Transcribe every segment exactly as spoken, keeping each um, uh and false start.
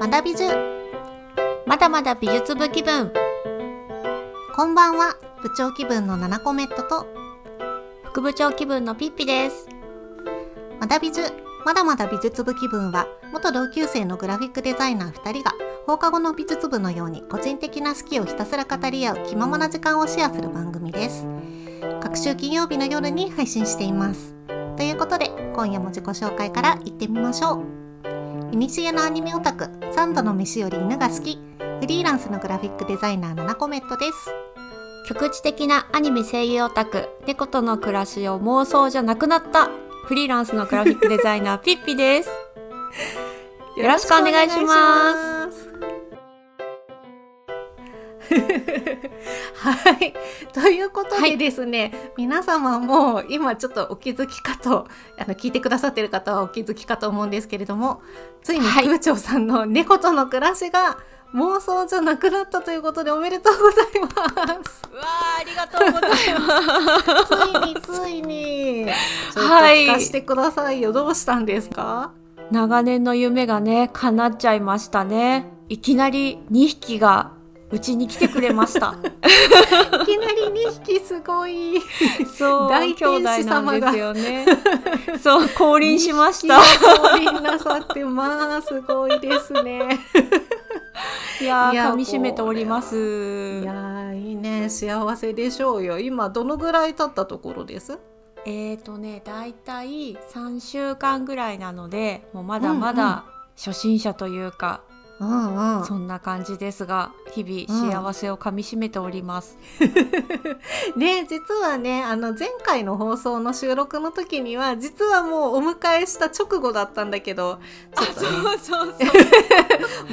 まだ美術、まだまだ美術部気分。こんばんは、部長気分のナナコメットと副部長気分のピッピです。まだ美術、まだまだ美術部気分は元同級生のグラフィックデザイナーふたりが放課後の美術部のように個人的な好きをひたすら語り合う気ままな時間をシェアする番組です。各週金曜日の夜に配信しています。ということで、今夜も自己紹介から行ってみましょう。いにしえのアニメオタク、三度の飯より犬が好き、フリーランスのグラフィックデザイナーナナコメットです。局地的なアニメ声優オタク、猫との暮らしを妄想じゃなくなったフリーランスのグラフィックデザイナーピッピです。よろしくお願いします。はい、ということでですね、はい、皆様も今ちょっとお気づきかと、あの聞いてくださっている方はお気づきかと思うんですけれども、ついに副部長さんの猫との暮らしが妄想じゃなくなったということで、おめでとうございます。うわー、ありがとうございます。ついについにちょっと聞かせてくださいよ、はい、どうしたんですか？長年の夢がね、叶っちゃいましたね。いきなりにひきがうちに来てくれました。いきなりにひき、すごい。そう、大兄弟なんですよね。そう、降臨しました。降臨なさって、まあすごいですね。いやー、いや噛み締めております。いやー、いいね、幸せでしょうよ。今どのぐらい経ったところです？えーとね、だいたいさんしゅうかんぐらいなので、もうまだまだ初心者というか、うんうんうんうん、そんな感じですが、日々幸せをかみしめております、うん、ね、実はね、あの前回の放送の収録の時には実はもうお迎えした直後だったんだけど、ちょっと、ね、あ、そうそうそう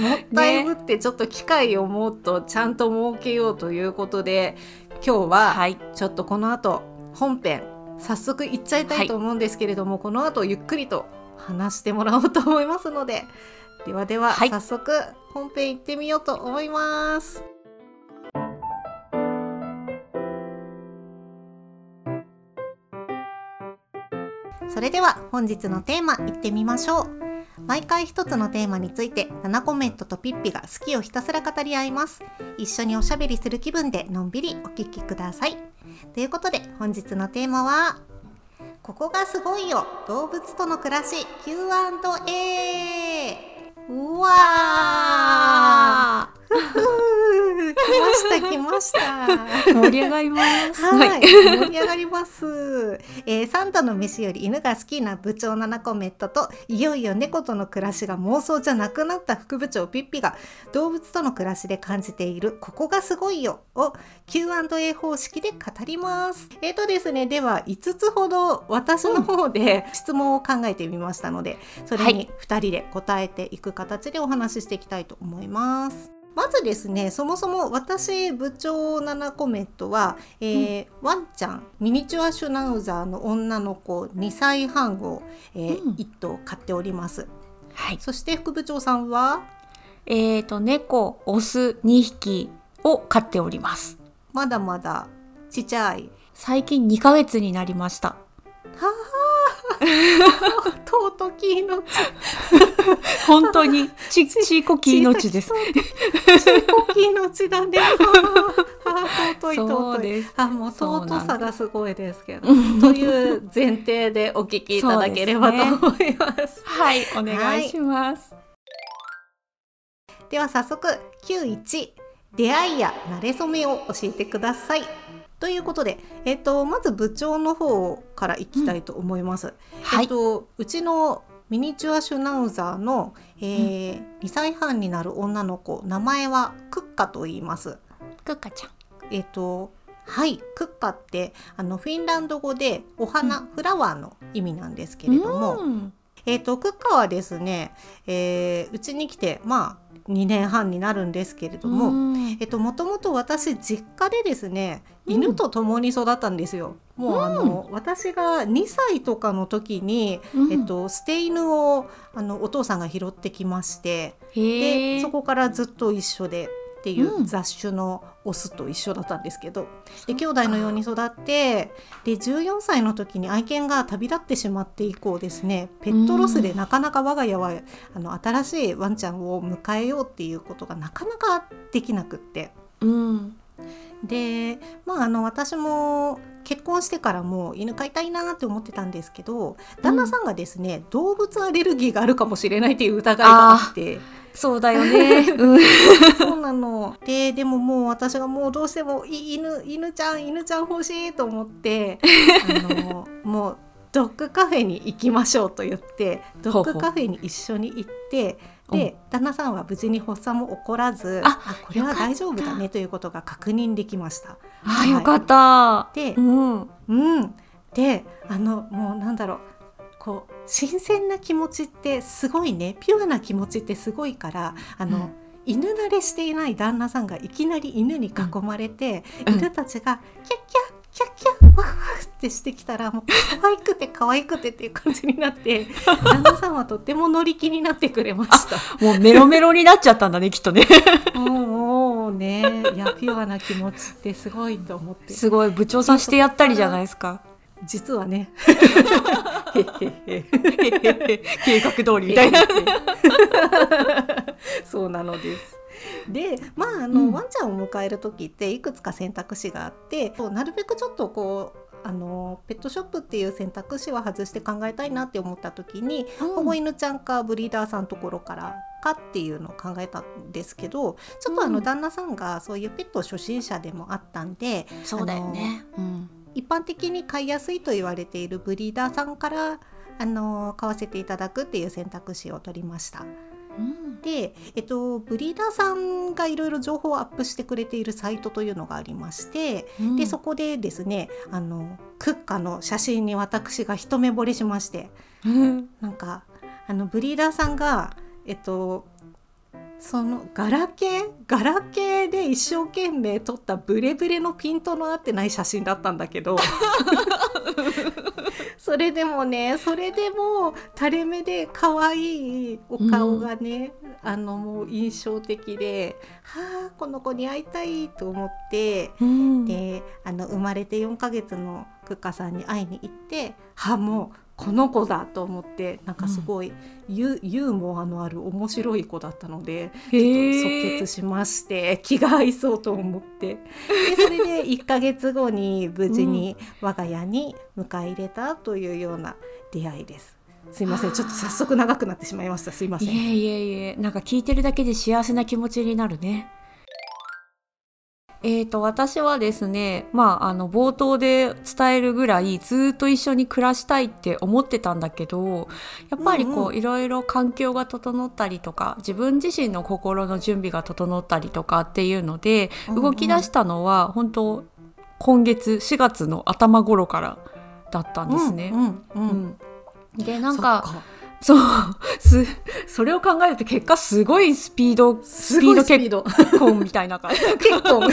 もったいぶって、ちょっと機会をもっとちゃんと設けようということで、今日はちょっとこの後本編早速いっちゃいたいと思うんですけれども、はい、この後ゆっくりと話してもらおうと思いますので、ではでは、はい、早速本編行ってみようと思います。それでは本日のテーマ行ってみましょう。毎回一つのテーマについてナナコメットとピッピが好きをひたすら語り合います。一緒におしゃべりする気分でのんびりお聞きください。ということで、本日のテーマはここがすごいよ、動物との暮らし キューアンドエー。 うわー来ました来ました盛り上がりますはい、はい、盛り上がります、えー、三度の飯より犬が好きな部長ナナコメットと、いよいよ猫との暮らしが妄想じゃなくなった副部長ピッピが、動物との暮らしで感じているここがすごいよを キューアンドエー 方式で語ります。えーとですね、ではいつつほど私の方で質問を考えてみましたので、それにふたりで答えていく形でお話ししていきたいと思います。まずですね、そもそも私、部長ナナコメットは、えーうん、ワンちゃん、ミニチュアシュナウザーの女の子にさいはんを、えーうん、いっ頭飼っております、はい、そして副部長さんは、えーと、猫、オスにひきを飼っております。まだまだちっちゃい。最近にかげつになりました。はぁ尊き命本当にちちいこき命です。ちいこき命だね。尊い尊い。あ、もう尊さがすごいですけど、という前提でお聞きいただければと思います。はい、お願いします、はい、では早速 キューいち、 出会いや馴れ初めを教えてくださいということで、えーと、まず部長の方からいきたいと思います、うん、はい。えーと、うちのミニチュアシュナウザーの、えーうん、にさいはんになる女の子、名前はクッカと言います。クッカちゃん、えーと、はい、クッカってあのフィンランド語でお花、うん、フラワーの意味なんですけれども、うん、えーと、クッカはですね、えー、うちに来てまあにねんはんになるんですけれども、えっと、もともと私実家でですね、犬と共に育ったんですよ、うん、もうあの、うん、私がにさいとかの時に、うん、えっと、捨て犬をあのお父さんが拾ってきまして、でそこからずっと一緒で、っていう雑種のオスと一緒だったんですけど、うん、で兄弟のように育ってでじゅうよんさいの時に愛犬が旅立ってしまって以降ですね、ペットロスでなかなか我が家は、うん、あの新しいワンちゃんを迎えようっていうことがなかなかできなくって、うん、で、まあ、あの私も結婚してからも犬飼いたいなって思ってたんですけど、旦那さんがですね、うん、動物アレルギーがあるかもしれないっていう疑いがあって。そうだよね、うん、そうなの で, でももう私がもうどうしても 犬, 犬ちゃん犬ちゃん欲しいと思ってあのもうドッグカフェに行きましょうと言ってドッグカフェに一緒に行ってほうほうで旦那さんは無事に発作も起こらず、ああこれは大丈夫だねということが確認できました。あ、はい、よかった。で、うんうん、であのもうなんだろう、こう新鮮な気持ちってすごいね、ピュアな気持ちってすごいから、あの、うん、犬慣れしていない旦那さんがいきなり犬に囲まれて、うん、犬たちがキャッキャッキャッキャッワーってしてきたら、もう可愛くて可愛くてっていう感じになって旦那さんはとっても乗り気になってくれました。もうメロメロになっちゃったんだねきっとね。もうね、いやピュアな気持ちってすごいと思って、すごい部長さんしてやったりじゃないですか。実はね計画通りみたいなそうなのです。で、まああのうん、ワンちゃんを迎える時っていくつか選択肢があって、なるべくちょっとこうあのペットショップっていう選択肢は外して考えたいなって思った時に、うん、保護犬ちゃんかブリーダーさんのところからかっていうのを考えたんですけど、ちょっとあの旦那さんがそういうペット初心者でもあったんで、うん、そうだよね、うん、一般的に飼いやすいと言われているブリーダーさんからあの飼わせていただくっていう選択肢を取りました。うん、で、えっと、ブリーダーさんがいろいろ情報をアップしてくれているサイトというのがありまして、うん、でそこでですね、あのクッカの写真に私が一目惚れしまして、うん、なんかあのブリーダーさんが、えっと、そのガラケーガラケーで一生懸命撮ったブレブレのピントの合ってない写真だったんだけどそれでもね、それでも垂れ目で可愛いお顔がね、うん、あのもう印象的で、はあこの子に会いたいと思って、うん、であの生まれてよんかげつのクッカさんに会いに行って、はもうこの子だと思って、なんかすごい、うん、ユ, ユーモアのある面白い子だったのでちょっと即決しまして、気が合いそうと思って、でそれでいっかげつごに無事に我が家に迎え入れたというような出会いです。すいません、ちょっと早速長くなってしまいました。すいません。いえいえいえ、なんか聞いてるだけで幸せな気持ちになるね。えーと、私はですね、まあ、あの冒頭で伝えるぐらいずっと一緒に暮らしたいって思ってたんだけど、やっぱりこういろいろ環境が整ったりとか自分自身の心の準備が整ったりとかっていうので動き出したのは本当今月しがつの頭頃からだったんですね。うんうんうんうん、でなんかそうすそれを考えると結果すごいスピードスピード結婚みたいな感じ結婚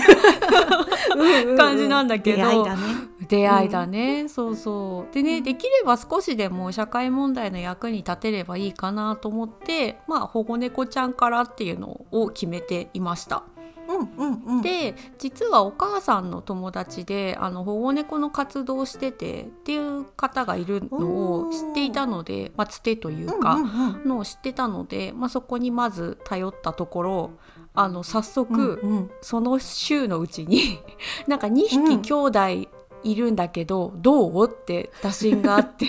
うん、うん、感じなんだけど、出会いだね出会いだね、うん、そうそうでね、できれば少しでも社会問題の役に立てればいいかなと思って、まあ、保護猫ちゃんからっていうのを決めていました。うんうんうん、で実はお母さんの友達であの保護猫の活動をしててっていう方がいるのを知っていたので、まあ、つてというかのを知ってたので、まあ、そこにまず頼ったところ、あの早速、うんうん、その週のうちになんかにひき兄弟、うんいるんだけどどうって打診があって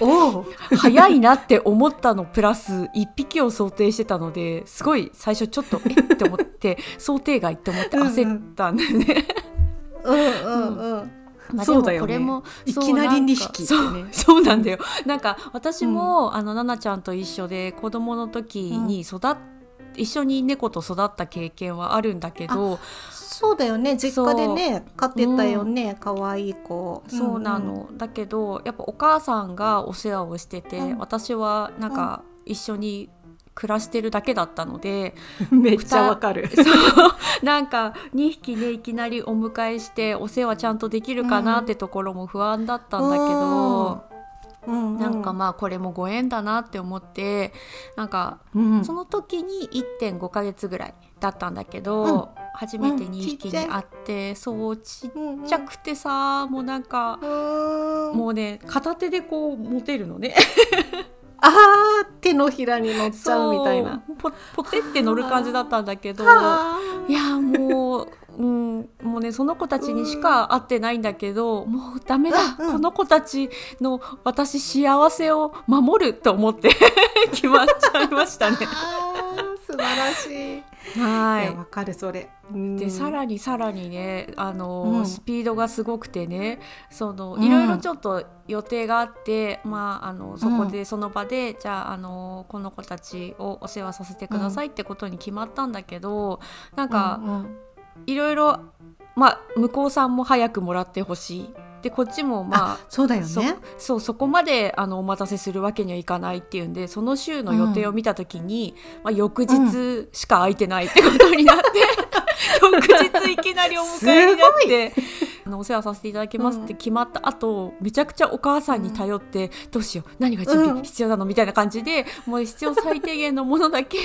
お早いなって思ったのプラスいっぴきを想定してたので、すごい最初ちょっとえって思って想定外って思って焦ったんだよね。うんうんうん、うんまあ、そうだよね、でもこれもいきなりにひきってね、そう、そうなんだよ。なんか私も、うん、あのナナちゃんと一緒で子供の時に育っ、うん、一緒に猫と育った経験はあるんだけど、そうだよね、実家でね飼ってたよね、うん、かわいい子。そうなの、うん、だけどやっぱお母さんがお世話をしてて、うん、私はなんか一緒に暮らしてるだけだったので、うん、めっちゃわかる。そうなんかにひきねいきなりお迎えしてお世話ちゃんとできるかなってところも不安だったんだけど、うんうんうん、なんかまあこれもご縁だなって思って、なんかその時に いってんご ヶ月ぐらいだったんだけど、うん、初めてにひきに会って、うん、そうちっちゃくてさ、うん、もうなんか、うん、もうね片手でこう持てるのねあー手のひらに乗っちゃうみたいな、ポ、ポテって乗る感じだったんだけど、いやもううん、もうねその子たちにしか会ってないんだけど、うん、もうダメだ、うん、この子たちの私幸せを守ると思って決まっちゃいましたね素晴らしい。はい、いや、わかるそれ。うん、でさらにさらにね、あの、うん、スピードがすごくてね、そのいろいろちょっと予定があって、うん、まあ、あのそこでその場で、うん、じゃあ、あのこの子たちをお世話させてくださいってことに決まったんだけど、うん、なんか、うんうん、いろいろ、まあ、向こうさんも早くもらってほしいで、こっちも、まあ、あ、そうだよね、 そ, そうそこまであのお待たせするわけにはいかないっていうんで、その週の予定を見たときに、うん、まあ、翌日しか空いてないってことになって、うん、翌日いきなりお迎えになってあのお世話させていただきますって決まった後、うん、めちゃくちゃお母さんに頼って、うん、どうしよう、何が準備必要なの、うん、みたいな感じで、もう必要最低限のものだけ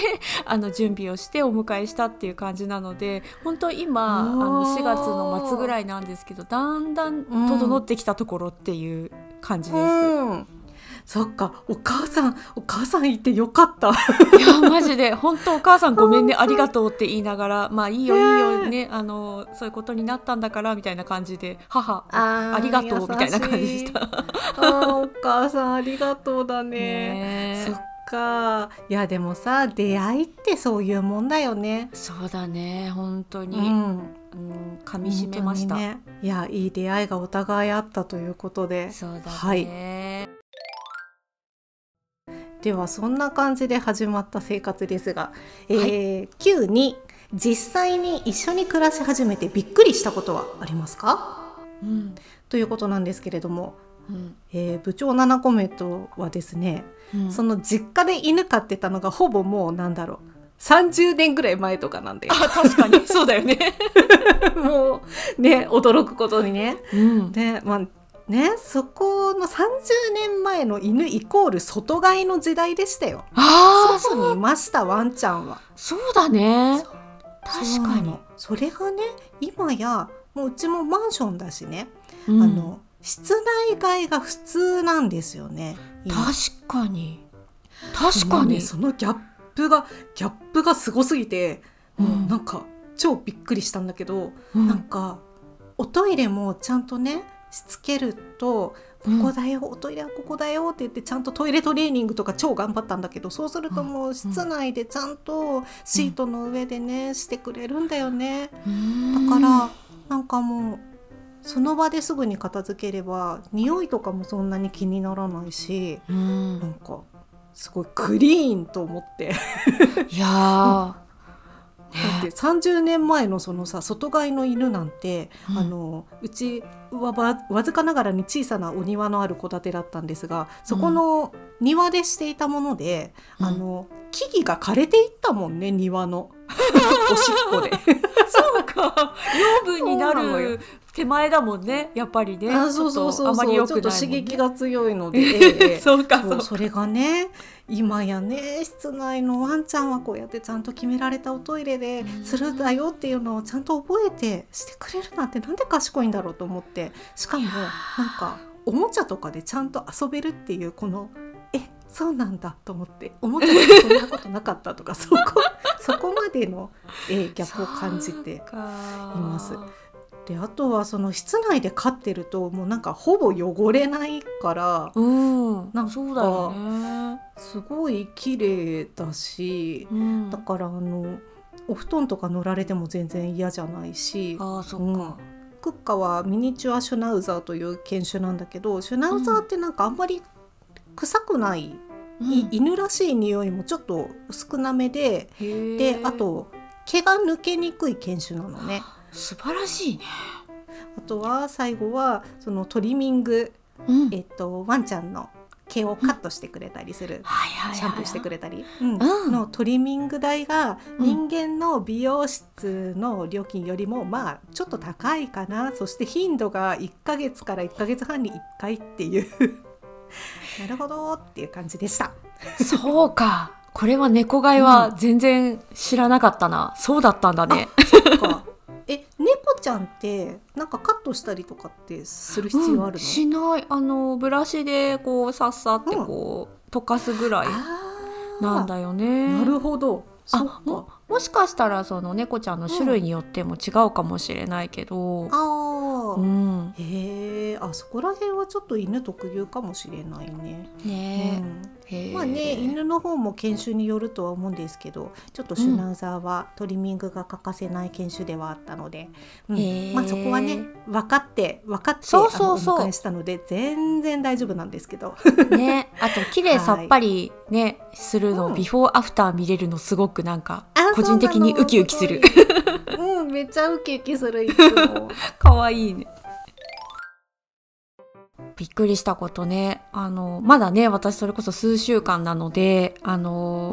あの準備をしてお迎えしたっていう感じなので、本当今あのしがつの末ぐらいなんですけど、だんだん整ってきたところっていう感じです、うんうん、そっか、お母さんお母さんいてよかったいやマジで本当お母さんごめんねありがとうって言いながら、まあいいよいいよね、あのそういうことになったんだからみたいな感じで、母 あ, ありがとうみたいな感じでしたあ、お母さんありがとうだ ね, ね、そっか。いやでもさ、出会いってそういうもんだよね。そうだね、本当に、うんうん、噛み締めました、ね、いやいい出会いがお互いあったということで、そうだね、はい、ではそんな感じで始まった生活ですが、えーはい、急に実際に一緒に暮らし始めてびっくりしたことはありますか、うん、ということなんですけれども、うん、えー、部長ナナコメントはですね、うん、その実家で犬飼ってたのがほぼもうなんだろうさんじゅうねんぐらい前とかなんで、あ、確かにそうだよねもうね、驚くことにね、うん、で、まあね、そこのさんじゅうねんまえの犬イコール外飼いの時代でしたよ。あ、外にいましたワンちゃんは。そうだね、確かに。 そ, それがね、今やもううちもマンションだしね、うん、あの室内飼いが普通なんですよね。確かに確かに、ね、そのギャップギャップがすごすぎて、うん、なんか超びっくりしたんだけど、うん、なんかおトイレもちゃんとねしつけると、うん、ここだよおトイレはここだよって言って、ちゃんとトイレトレーニングとか超頑張ったんだけど、そうするともう室内でちゃんとシートの上でね、うん、してくれるんだよね。だからなんかもうその場ですぐに片付ければ匂いとかもそんなに気にならないし、うん、なんかすごいクリーンと思っていやー、だってさんじゅうねんまえのそのさ、外飼いの犬なんて、うん、あのうちはわ、わずかながらに小さなお庭のある戸建てだったんですが、そこの庭でしていたもので、うん、あの木々が枯れていったもんね、庭のおしっこでそうか、養分になる手前だもんね、やっぱりね。あ、そうそうそうそう、ちょっとあまり良くないもんね、ちょっと刺激が強いので、ええ、そうか、そうか。それがね、今やね、室内のワンちゃんはこうやってちゃんと決められたおトイレでするんだよっていうのをちゃんと覚えてしてくれるなんて、なんで賢いんだろうと思って、しかもなんかおもちゃとかでちゃんと遊べるっていう、このえ、そうなんだと思って、おもちゃでそんなことなかったとかそこそこまでの、ええ、ギャップを感じています。で、あとはその室内で飼ってるともうなんかほぼ汚れないから、うん、なんかそうだよね、すごい綺麗だし、うん、だからあのお布団とか乗られても全然嫌じゃないし。あ、そっか、うん、クッカはミニチュアシュナウザーという犬種なんだけど、シュナウザーってなんかあんまり臭くない、うん、犬らしい匂いもちょっと少なめで、うん、で、あと毛が抜けにくい犬種なのね。素晴らしいね。あとは最後はそのトリミング、うん、えっと、ワンちゃんの毛をカットしてくれたりする、うん、シャンプーしてくれたり、うんうん、のトリミング代が人間の美容室の料金よりもまあちょっと高いかな、そして頻度がいっかげつからいっかげつはんにいっかいっていうなるほどっていう感じでしたそうか、これは猫飼いは全然知らなかったな、うん、そうだったんだね。あ、そっか。え、猫ちゃんってなんかカットしたりとかってする必要あるの？うん、しない。あのブラシでこうさっさってこう、うん、溶かすぐらいなんだよね。なるほど。そうか。あ、も、もしかしたらその猫ちゃんの種類によっても違うかもしれないけど、うん、あ、うん、へえ、あそこら辺はちょっと犬特有かもしれないね。ね、うん、へえ。まあね、犬の方も犬種によるとは思うんですけど、ちょっとシュナウザーはトリミングが欠かせない犬種ではあったので、うんうん、まあそこはね分かって分かってそうそうそう、あのお迎えしたので全然大丈夫なんですけどね。あと綺麗さっぱりね、はい、するの、うん、ビフォーアフター見れるのすごくなんか個人的にウキウキする。うん、めっちゃウキウキする。いつもかわいいね。びっくりしたことね、あのまだね私それこそ数週間なので、あの、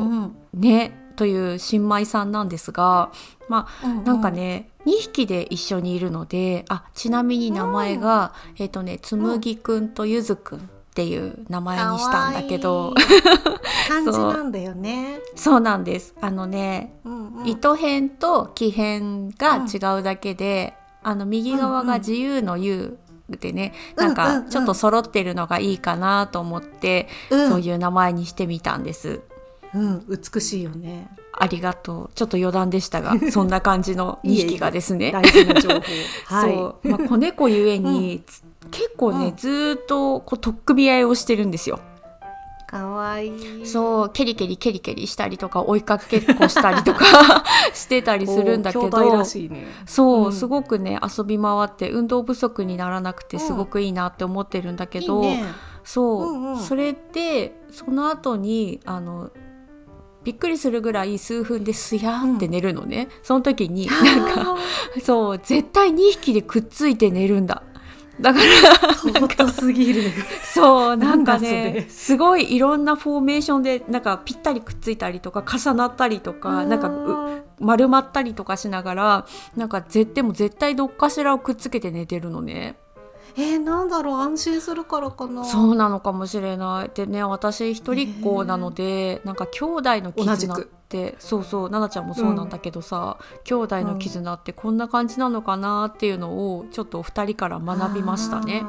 うん、ねという新米さんなんですが、まあ、うんうん、なんかねにひきで一緒にいるので、あ、ちなみに名前が、うん、えっとねつむぎくんとゆずくんっていう名前にしたんだけど、漢字なんだよね。そう、そうなんです。あのね、うんうん、糸編と木編が違うだけで、うん、あの右側が自由の由でね、うんうん、なんかちょっと揃ってるのがいいかなと思って、うんうん、そういう名前にしてみたんです。うん、美しいよね。ありがとう。ちょっと余談でしたが、そんな感じのにひきがですね。いえいえ、大事な情報。はい。そう、まあ、子猫ゆえに、うん、結構ね、うん、ずっとこう取っ組み合いをしてるんですよ。かわいい。そう、ケリケリケリケリしたりとか追いかけっこしたりとかしてたりするんだけど、兄弟らしいね。そう、うん、すごくね遊び回って運動不足にならなくてすごくいいなって思ってるんだけど、うん、いいね。そう、うんうん、それでその後にあのびっくりするぐらい数分ですやーって寝るのね、うん、その時になんかそう絶対にひきでくっついて寝るんだ。だからなんかすぎる。そう、なんかねすごいいろんなフォーメーションでなんかぴったりくっついたりとか重なったりとかなんか丸まったりとかしながらなんか絶対も絶対どっかしらをくっつけて寝てるのね。えー、なんだろう、安心するからかな。そうなのかもしれない。でね、私一人っ子なので、なんか兄弟の絆って、そうそう、ななちゃんもそうなんだけどさ、うん、兄弟の絆ってこんな感じなのかなっていうのをちょっとお二人から学びましたね。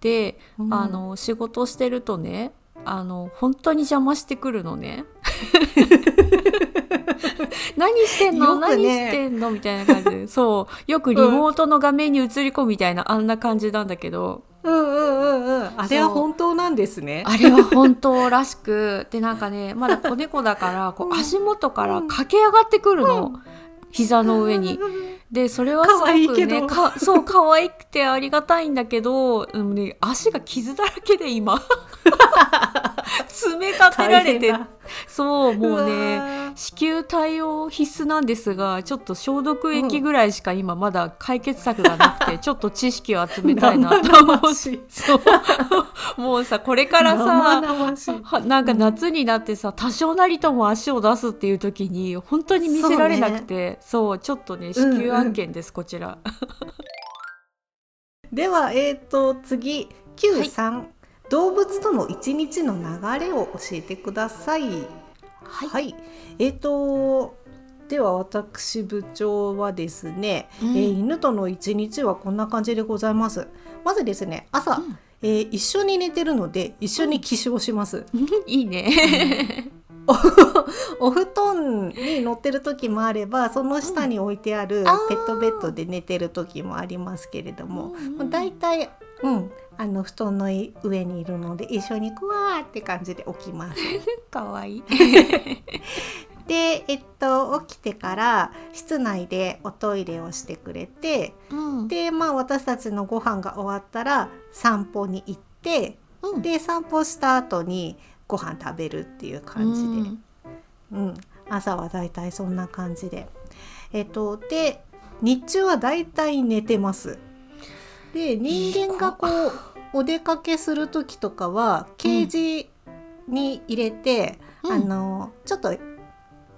で、うん、あの仕事してるとね、あの本当に邪魔してくるのね。何してんの、ね、何してんのみたいな感じで、そうよくリモートの画面に映り込むみたいな、うん、あんな感じなんだけど、うんうんうんうん、あれは本当なんですね。あれは本当らしくで、なんかねまだ子猫だからこう足元から駆け上がってくるの、うん、膝の上に。でそれはすごくね、可愛いけど、かそう可愛くてありがたいんだけど、でもね、足が傷だらけで今爪立てられて、そうもうね至急対応必須なんですが、ちょっと消毒液ぐらいしか今まだ解決策がなくて、うん、ちょっと知識を集めたいなと思ってそうもうさこれからさなんか夏になってさ多少なりとも足を出すっていう時に本当に見せられなくて、そう、ね、そうちょっとね至急案件です、うんうん、こちらではえっ、ー、と次 きゅうさん、はい、動物との一日の流れを教えてください。はい、はい、えーとでは私部長はですね、うんえー、犬との一日はこんな感じでございます。まずですね朝、うんえー、一緒に寝てるので一緒に起床します、うん、いいねお布団に乗ってる時もあればその下に置いてあるペットベッドで寝てる時もありますけれども、うん、だいたい、うん、あの布団の上にいるので一緒にクワーって感じで起きますかわいいで、えっと、起きてから室内でおトイレをしてくれて、うん、で、まあ、私たちのご飯が終わったら散歩に行って、うん、で散歩した後にご飯食べるっていう感じで、うんうん、朝はだいたいそんな感じで、えっと、で日中はだいたい寝てます。で人間がこうお出かけする時とかはケージに入れて、うん、あのちょっと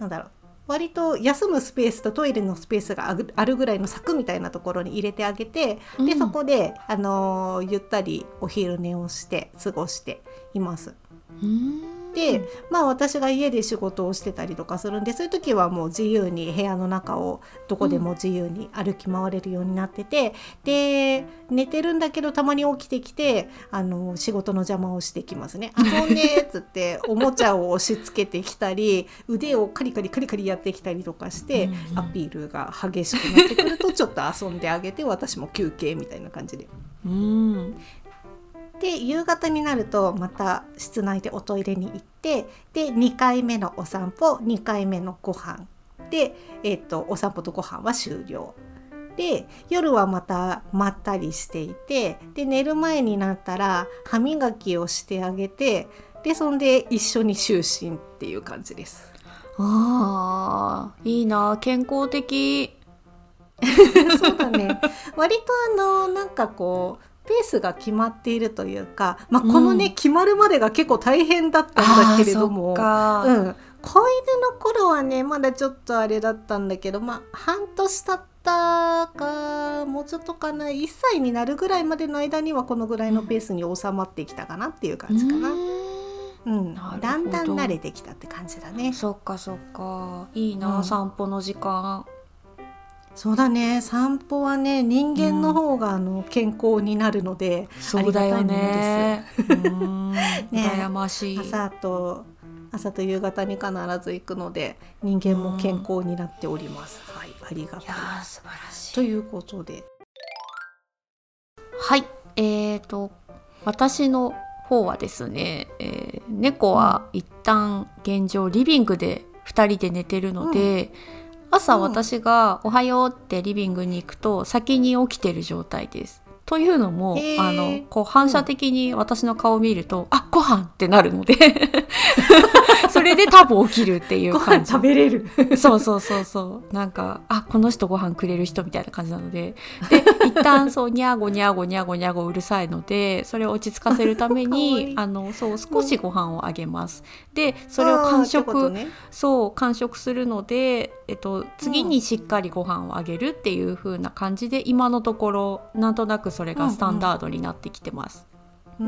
なんだろう割と休むスペースとトイレのスペースがあるぐらいの柵みたいなところに入れてあげて、うん、でそこで、あのー、ゆったりお昼寝をして過ごしています。うーんて、うん、まあ私が家で仕事をしてたりとかするんで、そういう時はもう自由に部屋の中をどこでも自由に歩き回れるようになってて、うん、で寝てるんだけどたまに起きてきてあの仕事の邪魔をしてきますね。遊んでっつっておもちゃを押し付けてきたり腕をカリカリカリカリやってきたりとかして、うん、アピールが激しくなってくるとちょっと遊んであげて私も休憩みたいな感じで、うんで夕方になるとまた室内でおトイレに行って、でにかいめのお散歩、にかいめのご飯で、えーと、お散歩とご飯は終了で、夜はまたまったりしていて、で寝る前になったら歯磨きをしてあげて、でそんで一緒に就寝っていう感じです。あーいいな、健康的そうだね割とあのなんかこうペースが決まっているというか、まあ、このね、うん、決まるまでが結構大変だったんだけれども、あ、うん、子犬の頃はねまだちょっとあれだったんだけど、まあ、半年経ったかもうちょっとかな、いっさいになるぐらいまでの間にはこのぐらいのペースに収まってきたかなっていう感じかな、うんうん、だんだん慣れてきたって感じだね。そっかそっか、いいな、うん、散歩の時間。そうだね、散歩はね人間の方があの健康になるので、うん、ありがたいものです。そうだよね。うん、羨ましい。朝と朝と夕方に必ず行くので人間も健康になっております。うん、はい、ありがたい。いやー、素晴らしい。ということで、はい、えーと私の方はですね、えー、猫は一旦現状リビングでふたりで寝てるので。うん、朝私がおはようってリビングに行くと先に起きてる状態です。というのも、えー、あのこう反射的に私の顔を見ると、うん、あ、ご飯ってなるのでそれで多分起きるっていう感じ。ご飯食べれるそうそうそうそう。なんか、あ、この人ご飯くれる人みたいな感じなので、で一旦そうニャーゴニャーゴニャーゴニャーゴうるさいので、それを落ち着かせるためにあのそう少しご飯をあげます。でそれを完食、ね、そう完食するので、えっと次にしっかりご飯をあげるっていう風な感じで、うん、今のところなんとなくそれがスタンダードになってきてます。うんうん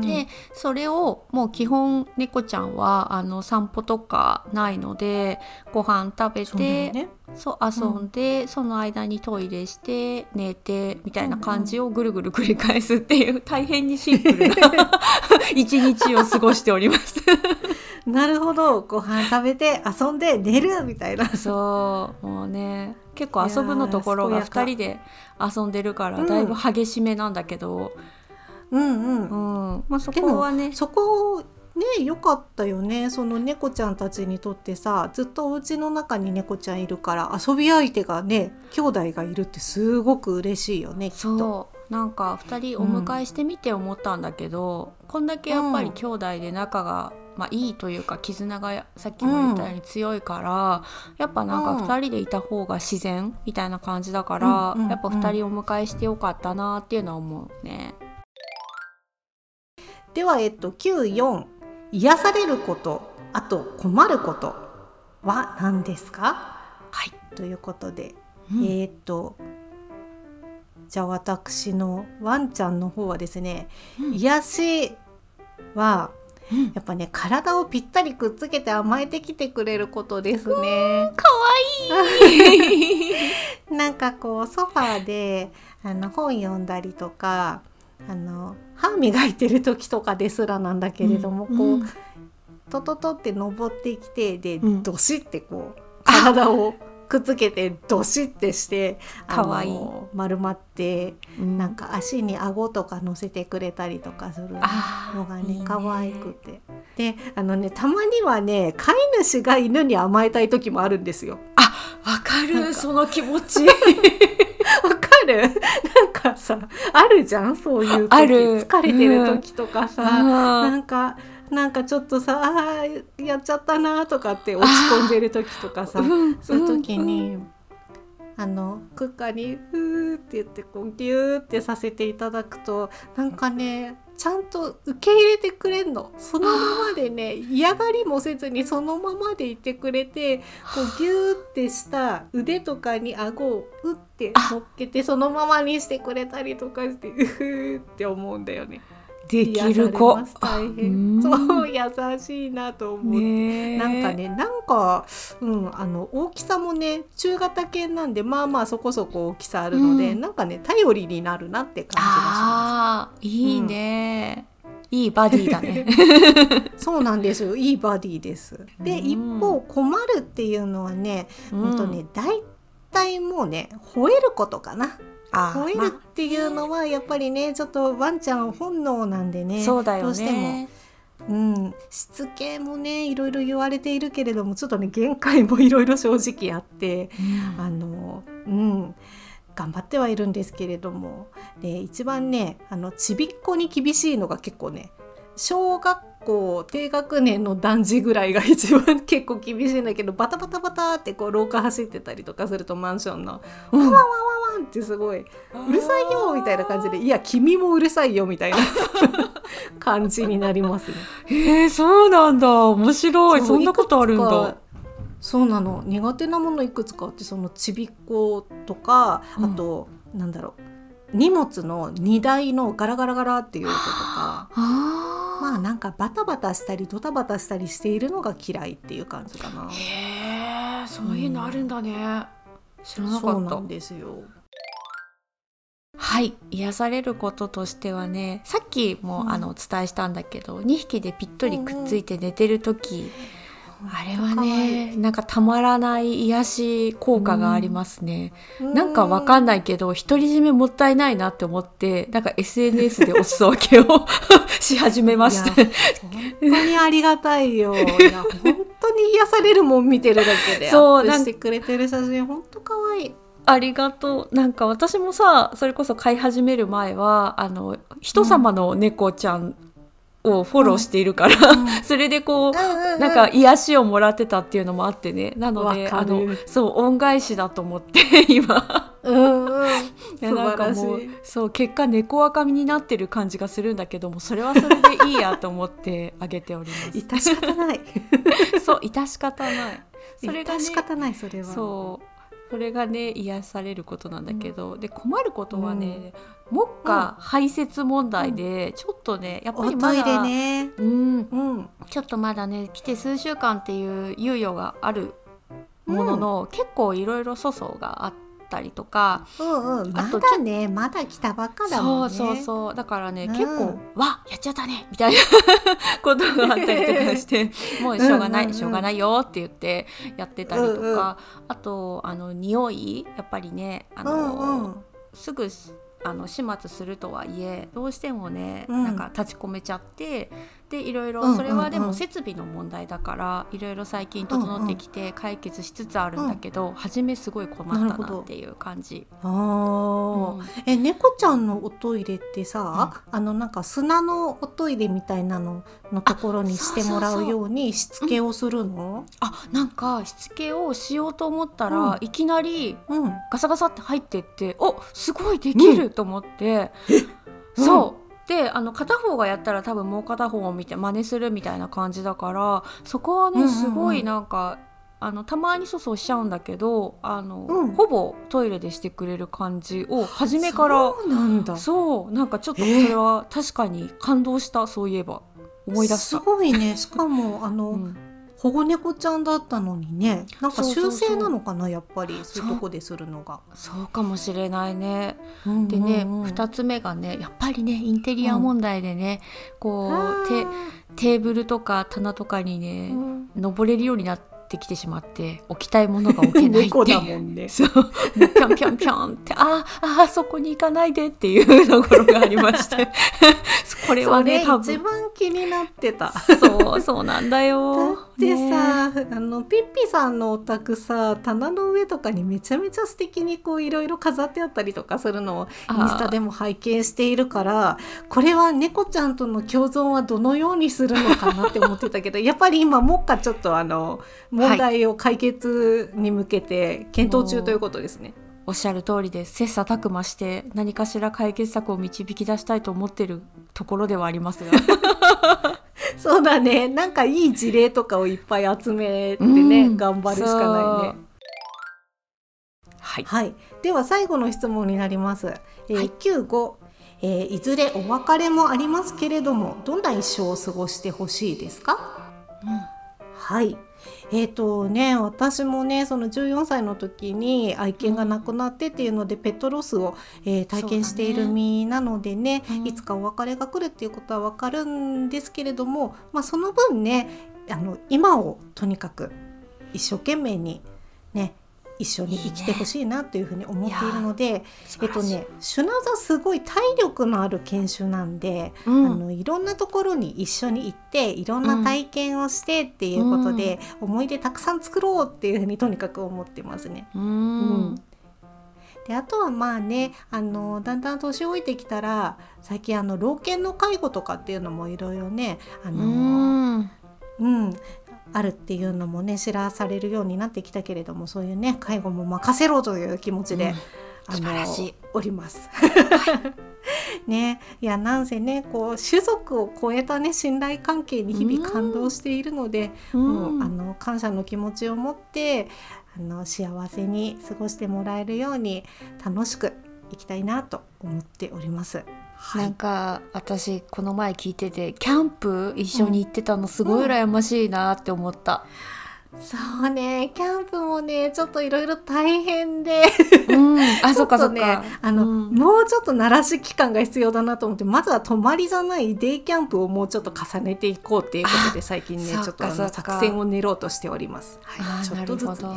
でそれをもう基本猫ちゃんはあの散歩とかないのでご飯食べて、ね、そう遊んで、うん、その間にトイレして寝てみたいな感じをぐるぐる繰り返すっていう大変にシンプルな一日を過ごしておりますなるほど、ご飯食べて遊んで寝るみたいな。そうもうね結構遊ぶのところがふたりで遊んでるからだいぶ激しめなんだけど、うんうんうんうん、まあ、そこはね、そこね良かったよね。その猫ちゃんたちにとってさ、ずっとお家の中に猫ちゃんいるから遊び相手がね兄弟がいるってすごく嬉しいよね、きっと。そうなんかふたりお迎えしてみて思ったんだけど、うん、こんだけやっぱり兄弟で仲が、まあ、いいというか絆がさっきも言ったように強いから、うん、やっぱなんかふたりでいた方が自然みたいな感じだから、うんうんうん、やっぱふたりお迎えしてよかったなっていうのは思うね。では、えっと、きゅうよん、癒されること、あと困ることは何ですか？はい、ということで、うん、えー、っとじゃあ私のワンちゃんの方はですね、うん、癒しは、うん、やっぱね体をぴったりくっつけて甘えてきてくれることですね。かわいいなんかこうソファーであの本読んだりとか、あの歯磨いてる時とかですらなんだけれども、うん、こう、うん、トトトって登ってきて、で、うん、ドシってこう体をくっつけてドシってしてかわいい丸まって、うん、なんか足に顎とか乗せてくれたりとかするのがねかわいくて、いいね。であのねたまにはね飼い主が犬に甘えたい時もあるんですよ。あ、わかる、その気持ちわかるなんかさあるじゃん、そういう時疲れてる時とかさ、うん、なんかなんかちょっとさあやっちゃったなとかって落ち込んでる時とかさ、そういう時に、うんうん、あのクッカにふーって言ってこうギューってさせていただくとなんかねちゃんと受け入れてくれんの、そのままでね嫌がりもせずにそのままでいてくれて、こうギューってした腕とかに顎をうって乗っけてそのままにしてくれたりとかしてうふーって思うんだよね。できる子大変、うん、そう優しいなと思って、ね、なんかねなんか、うん、あの大きさもね中型犬なんでまあまあそこそこ大きさあるので、うん、なんかね頼りになるなって感じがします。あー、いいね、うん、いいバディだねそうなんですよ、いいバディです。で、うん、一方困るっていうのはね、うん、ほんとね大体もうね吠えることかな。吠えるっていうのはやっぱりねちょっとワンちゃん本能なんでね、そうだよね、どうしても、うん、しつけもねいろいろ言われているけれどもちょっとね限界もいろいろ正直あって、うん、あの、うん、頑張ってはいるんですけれども、で一番ねあのちびっこに厳しいのが結構ね小学校低学年の男児ぐらいが一番結構厳しいんだけど、バタバタバタってこう廊下走ってたりとかするとマンションの、うん、わわわわわんってすごいうるさいよみたいな感じで、いや君もうるさいよみたいな感じになりますね。へえ、そうなんだ、面白い。 そ, そんなことあるんだ。そうなの、苦手なものいくつかあって、そのちびっ子とか、あと、うん、なんだろう、荷物の荷台のガラガラガラっていう音とか、あまあなんかバタバタしたりドタバタしたりしているのが嫌いっていう感じかな。へえ、そういうのあるんだね、うん、知らなかった。そうなんですよ。はい、癒されることとしてはね、さっきも、うん、あのお伝えしたんだけどにひきでぴっとりくっついて寝てる時、うん、あれはねなんかたまらない癒し効果がありますね、うん、なんかわかんないけど独り占めもったいないなって思って、なんか エスエヌエス でお裾分けをし始めまして、本当にありがたいよいや本当に癒されるもん、見てるだけでアップしてくれてる写真本当可愛い。ありがとう。なんか私もさ、それこそ飼い始める前はあの人様の猫ちゃんをフォローしているから、うん、それでこう、うんうんうん、なんか癒しをもらってたっていうのもあってね、なのであのそう恩返しだと思って今うんうん、いやなんかもうそう結果猫赤身になってる感じがするんだけども、それはそれでいいやと思ってあげております致し方ないそう致し方ないそれが、ね、致し方ない。それはそうそれがね癒されることなんだけど、うん、で困ることはね、うん、目下排泄問題で、うん、ちょっとねやっぱりまだおトイレね、うんうん、ちょっとまだね来て数週間っていう猶予があるものの、うん、結構いろいろ粗相があってたりとか、うんうん、まだねまだ来たばっかだもんね。そうそうそう、だからね、うん、結構わやっちゃったねみたいなことがあったりとかしてもうしょうがない、うんうんうん、しょうがないよって言ってやってたりとか、うんうん、あとあの匂いやっぱりねあの、うんうん、すぐあの始末するとはいえどうしてもね、うん、なんか立ち込めちゃってでいろいろそれはでも設備の問題だからいろいろ最近整ってきて解決しつつあるんだけど、うん、初めすごい困ったなっていう感じ。あ、うん、え猫ちゃんのおトイレってさ、うん、あのなんか砂のおトイレみたいなののところにしてもらうようにしつけをするの？そうそうそう、うん、あなんかしつけをしようと思ったら、うん、いきなりガサガサって入ってって、うん、おすごいできると思って、うん、そう。うんであの片方がやったら多分もう片方を見て真似するみたいな感じだからそこはね、うんうんうん、すごいなんかあのたまに粗相しちゃうんだけどあの、うん、ほぼトイレでしてくれる感じを初めから。そうなんだ。そうなんかちょっとそれは確かに感動した、えー、そういえば思い出した。すごいね。しかもあの、うん保護猫ちゃんだったのにねなんか修正なのかな。そうそうそうやっぱりそういうとこでするのがそうかもしれないね、うんうんうん、でねふたつめがねやっぱりねインテリア問題でね、うん、こうテ、テーブルとか棚とかにね、うん、登れるようになってきてしまって置きたいものが置けないっていう猫だもんねそうピョンピョンピョンってあーあーそこに行かないでっていうところがありましてこれはね多分一番気になってたそうそうなんだよでさ、ね、あのピッピさんのお宅さ棚の上とかにめちゃめちゃ素敵にこういろいろ飾ってあったりとかするのをインスタでも拝見しているからこれは猫ちゃんとの共存はどのようにするのかなって思ってたけどやっぱり今もっかちょっとあの問題を解決に向けて検討中ということですね、はい、おっしゃる通りです。切磋琢磨して何かしら解決策を導き出したいと思ってるところではありますがそうだね。なんかいい事例とかをいっぱい集めてね、うん、頑張るしかないね。はい、はい、では最後の質問になります、えーはい、きゅうごえー、いずれお別れもありますけれども、どんな一生を過ごしてほしいですか？うん、はい。えーとね、私もね、そのじゅうよんさいの時に愛犬が亡くなってっていうので、うん、ペットロスを、えー、体験している身なのでね、うん、いつかお別れが来るっていうことは分かるんですけれども、まあ、その分ね、あの今をとにかく一生懸命にね、一緒に生きてほしいなというふうに思っているので、いいね、えっとね、シュナザすごい体力のある犬種なんで、うん、あのいろんなところに一緒に行っていろんな体験をしてっていうことで、うん、思い出たくさん作ろうっていうふうにとにかく思ってますね。うん、うんで、あとはまあね、あのだんだん年老いてきたら、最近あの老犬の介護とかっていうのもいろいろね、あのうん、うんあるっていうのもね、知らされるようになってきたけれども、そういうね、介護も任せろという気持ちで、うん、素晴らしいおります、はいね、いやなんせね、こう種族を超えた、ね、信頼関係に日々感動しているので、もうあの感謝の気持ちを持って、あの幸せに過ごしてもらえるように楽しくいきたいなと思っております。はい、なんか私この前聞いてて、キャンプ一緒に行ってたのすごい羨ましいなって思った、うんうん、そうね、キャンプもねちょっといろいろ大変で、うん、あ、そっかそっか、あの、うん、もうちょっと慣らし期間が必要だなと思って、まずは泊まりじゃないデイキャンプをもうちょっと重ねていこうっていうことで、最近ねちょっとあの作戦を練ろうとしております。はい、ちょっとずつね。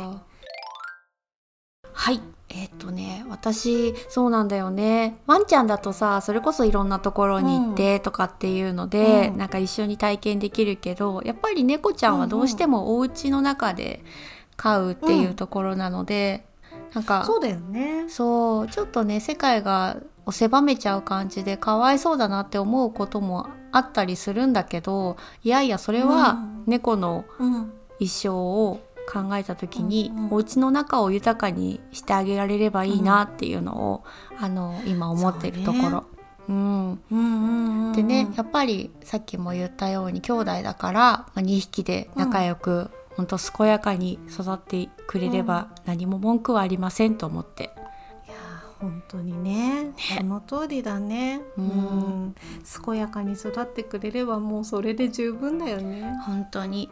はい、えっとね、私そうなんだよね、ワンちゃんだとさ、それこそいろんなところに行ってとかっていうので、うん、なんか一緒に体験できるけど、やっぱり猫ちゃんはどうしてもお家の中で飼うっていうところなので、うん、なんかそうだよね、そうちょっとね、世界がを狭めちゃう感じでかわいそうだなって思うこともあったりするんだけど、いやいやそれは猫の一生を考えた時に、うんうん、お家の中を豊かにしてあげられればいいなっていうのを、うん、あの今思っているところ。でね、やっぱりさっきも言ったように兄弟だから、まあ、にひきで仲良く、うん、ほんと健やかに育ってくれれば何も文句はありませんと思って。本当に ね, ねその通りだね、うんうん、健やかに育ってくれればもうそれで十分だよね。本当に。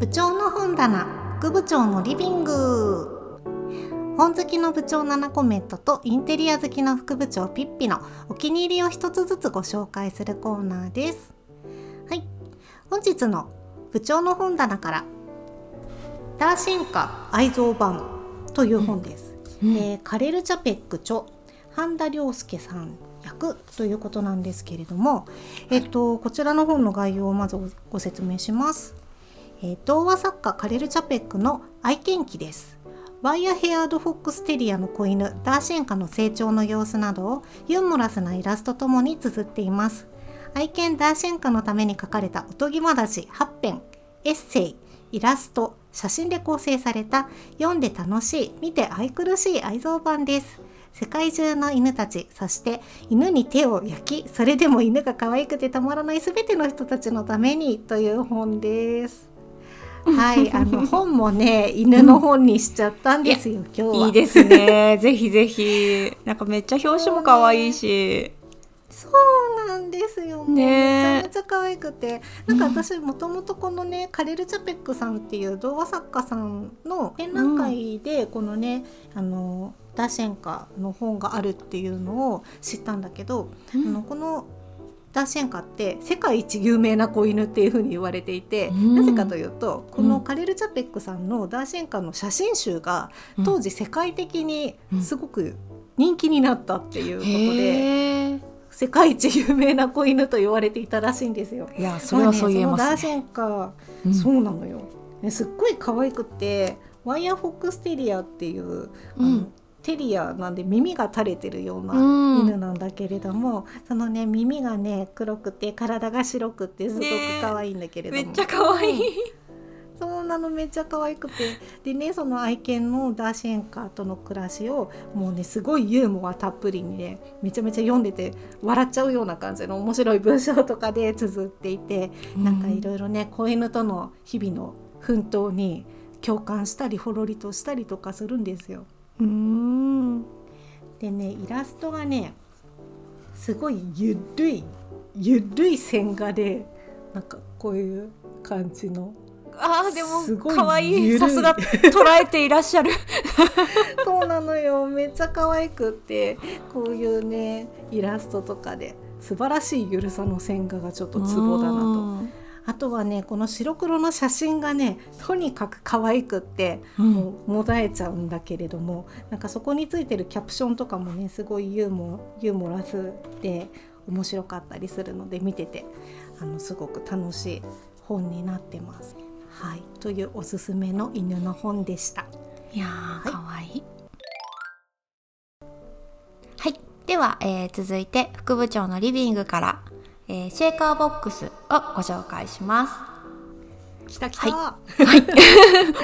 部長の本棚、副部長のリビング。本好きの部長ナナコメットとインテリア好きの副部長ピッピのお気に入りを一つずつご紹介するコーナーです。はい、本日の部長の本棚からダーシンカ愛蔵版という本です。うんえー、カレル・チャペック著、半田良介さんということなんですけれども、えっと、こちらの本の概要をまずご説明します。えー、童話作家カレル・チャペックの愛犬記です。ワイヤヘアードフォックステリアの子犬ダーシンカの成長の様子などをユーモラスなイラストともに綴っています。愛犬ダーシンカのために書かれたおとぎ話はちへん、エッセイ、イラスト、写真で構成された読んで楽しい、見て愛くるしい愛蔵版です。世界中の犬たち、そして犬に手を焼き、それでも犬が可愛くてたまらないすべての人たちのためにという本です。はい、あの本もね犬の本にしちゃったんですよ、うん、今日は。いいですね、ぜひぜひ。なんかめっちゃ表紙も可愛いし、そう、ね、そうなんですよ、ね、めちゃめちゃ可愛くて、なんか私もともとこのねカレル・チャペックさんっていう童話作家さんの展覧会でこのね、うん、あのダーシンカの本があるっていうのを知ったんだけど、うん、あのこのダーシンカって世界一有名な子犬っていう風に言われていて、うん、なぜかというとこのカレル・チャペックさんのダーシンカの写真集が当時世界的にすごく人気になったっていうことで、うん、世界一有名な子犬と言われていたらしいんですよ。いや、それはそう言えますね。まあね、そのダーシンカ、うん、そうなのよ、ね、すっごい可愛くて、ワイヤーフォックステリアっていう、うん、テリアなんで耳が垂れてるような犬なんだけれども、うん、そのね耳がね黒くて体が白くてすごく可愛いんだけれども、ね、めっちゃ可愛い、うん、そうなの、めっちゃ可愛くて、でね、その愛犬のダーシンカとの暮らしをもうねすごいユーモアたっぷりにね、めちゃめちゃ読んでて笑っちゃうような感じの面白い文章とかで綴っていて、うん、なんかいろいろね子犬との日々の奮闘に共感したりほろりとしたりとかするんですよ。うーんでね、イラストがねすごいゆるいゆるい線画で、なんかこういう感じの、あーでもかわいい、さすが捉えていらっしゃるそうなのよ、めっちゃ可愛くって、こういうねイラストとかで素晴らしいゆるさの線画がちょっとツボだなと。あとはね、この白黒の写真がねとにかく可愛くって、うん、もうもだえちゃうんだけれども、なんかそこについてるキャプションとかもねすごいユーモ、ユーモラスで面白かったりするので、見ててあのすごく楽しい本になってます。はい、というおすすめの犬の本でした。いやー、はい、かわいい。はい、では、えー、続いて副部長のリビングから、えー、シェイカーボックスをご紹介します。きたきた、はいはい、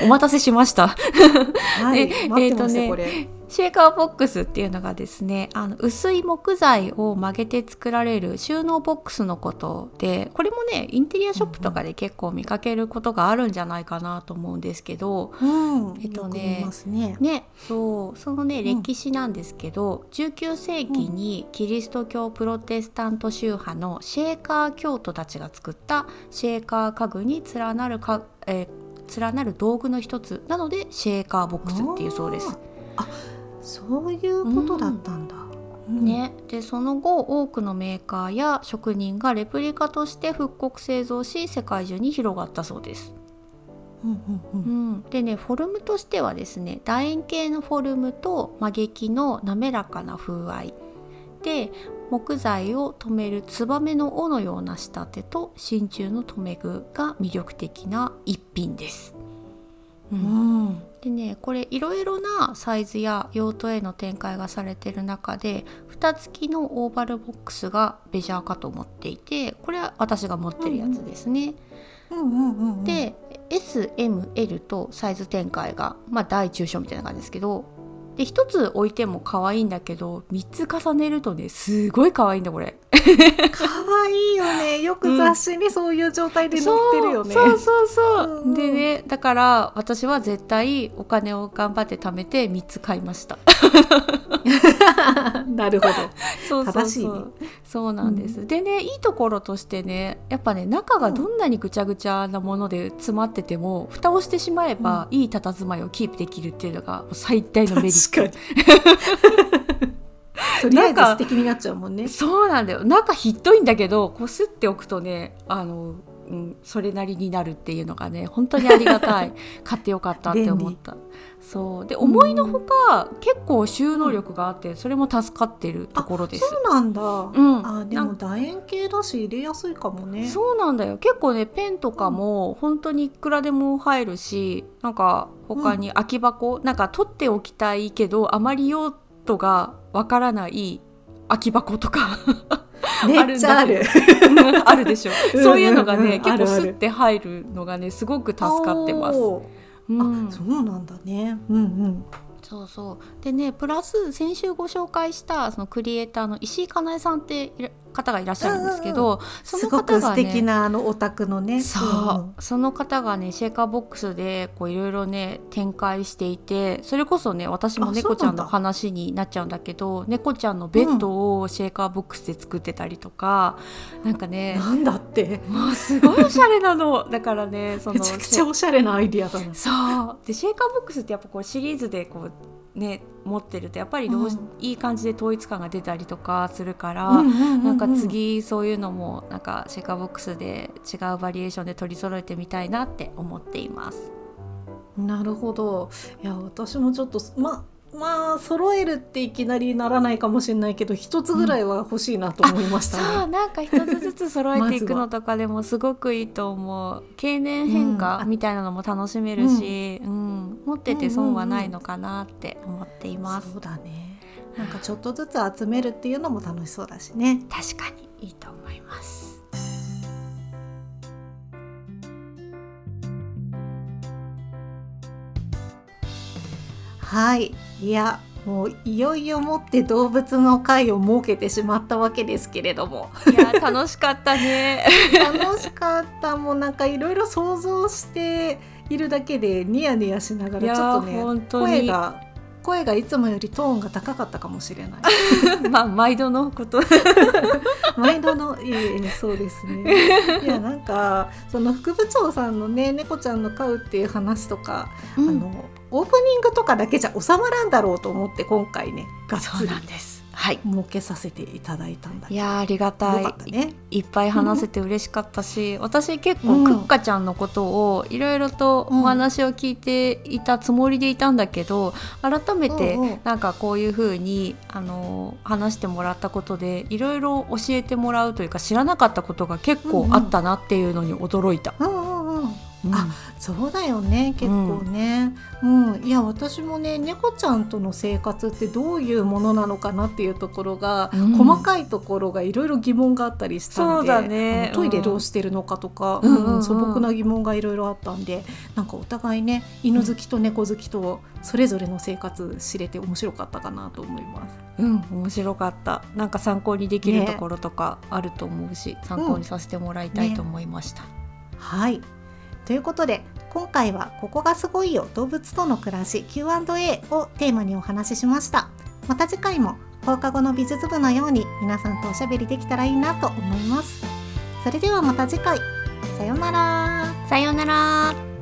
お待たせしました、はい、待ってました、えーとね、これシェイカーボックスっていうのがですね、あの薄い木材を曲げて作られる収納ボックスのことで、これもねインテリアショップとかで結構見かけることがあるんじゃないかなと思うんですけど、うん、えっとね、よく見ますね。ね、そう、そのね歴史なんですけど、うん、じゅうきゅうせいきにキリスト教プロテスタント宗派のシェイカー教徒たちが作ったシェイカー家具に連なるか、えー、連なる道具の一つなのでシェイカーボックスっていうそうです。あ、そういうことだったんだ、うんうん、ね。でその後多くのメーカーや職人がレプリカとして復刻製造し、世界中に広がったそうです、うんうんうんうん、でねフォルムとしてはですね、楕円形のフォルムと曲げ木の滑らかな風合いで、木材を留めるツバメの尾のような仕立てと真鍮の留め具が魅力的な一品です、うんうんでね、これいろいろなサイズや用途への展開がされている中で、蓋付きのオーバルボックスがベジャーかと思っていて、これは私が持ってるやつですね、うんうんうんうん、で エスエムエル とサイズ展開が、まあ、大中小みたいな感じですけど、でひとつ置いても可愛いんだけどみっつ重ねるとねすごい可愛いんだこれ可愛いよね、よく雑誌にそういう状態で載ってるよね、うん、そうそうそうそう、うん、でね、だから私は絶対お金を頑張って貯めてみっつ買いましたなるほど、そうそうそう正しいね、そうなんです、うん、でね、いいところとしてね、やっぱね中がどんなにぐちゃぐちゃなもので詰まってても、うん、蓋をしてしまえば、うん、いい佇まいをキープできるっていうのが最大のメリットとりあえず素敵になっちゃうもんね。そうなんだよ、中ひっどいんだけどこすっておくとね、あの、うん、それなりになるっていうのがね本当にありがたい買ってよかったって思った。そうで、思いのほか結構収納力があって、それも助かってるところです。あ、そうなんだ、うん、あでも楕円形だし入れやすいかもね。そうなんだよ、結構ねペンとかも本当にいくらでも入るし、なんか他に空き箱、うん、なんか取っておきたいけどあまり用途がわからない空き箱とかめっちゃあるあるでしょ、うんうん、そういうのがね、うん、結構スって入るのがねすごく助かってます。うん、あ、そうなんだね、うんうん、そうそうでね、プラス先週ご紹介したそのクリエイターの石井かなえさんって方がいらっしゃるんですけど、うんうん、その方がねすごく素敵なあのお宅のね、そう、うん、その方がねシェイカーボックスでこういろいろね展開していて、それこそね私も猫ちゃんの話になっちゃうんだけど、猫ちゃんのベッドをシェイカーボックスで作ってたりとか、うん、なんかねなんだってもうすごいおしゃれなのだからねそのめちゃくちゃおしゃれなアイディアだな。そうでシェイカーボックスってやっぱこうシリーズでこうね、持ってるとやっぱりどう、うん、いい感じで統一感が出たりとかするから、うんうんうんうん、なんか次そういうのもなんかシェイカーボックスで違うバリエーションで取り揃えてみたいなって思っています。なるほど、いや私もちょっとままあ揃えるっていきなりならないかもしれないけど、一つぐらいは欲しいなと思いましたね、うん、そうなんか一つずつ揃えていくのとかでもすごくいいと思う経年変化みたいなのも楽しめるし、うんうんうん、持ってて損はないのかなって思っています、うんうんうん、そうだね、なんかちょっとずつ集めるっていうのも楽しそうだしね。確かにいいと思います。はい、いやもういよいよもって動物の会を設けてしまったわけですけれども、いや楽しかったね楽しかった、もうなんかいろいろ想像しているだけでニヤニヤしながらちょっとね声が声がいつもよりトーンが高かったかもしれないまあ毎度のこと毎度の、えー、そうですねいやなんかその副部長さんのね猫ちゃんの飼うっていう話とか、うん、あのオープニングとかだけじゃ収まらんだろうと思って今回ねがっつりそうなんです、はい、設けさせていただいたんだけどいやありがたい、よかったね、い, いっぱい話せて嬉しかったし、うん、私結構クッカちゃんのことをいろいろとお話を聞いていたつもりでいたんだけど、うん、改めてなんかこういう風にあの話してもらったことでいろいろ教えてもらうというか知らなかったことが結構あったなっていうのに驚いた、うんうんうんうんうん、あそうだよね結構ね、うんうん、いや私もね猫ちゃんとの生活ってどういうものなのかなっていうところが、うん、細かいところがいろいろ疑問があったりしたので、そうだね、トイレどうしてるのかとか、うんうんうん、素朴な疑問がいろいろあったんで、うんうん、なんかお互いね犬好きと猫好きとそれぞれの生活知れて面白かったかなと思います、うん、面白かった。なんか参考にできるところとかあると思うし、ね、参考にさせてもらいたいと思いました、うんね、はい。ということで今回はここがすごいよ動物との暮らし キューアンドエー をテーマにお話ししました。また次回も放課後の美術部のように皆さんとおしゃべりできたらいいなと思います。それではまた次回、さよなら、さよなら。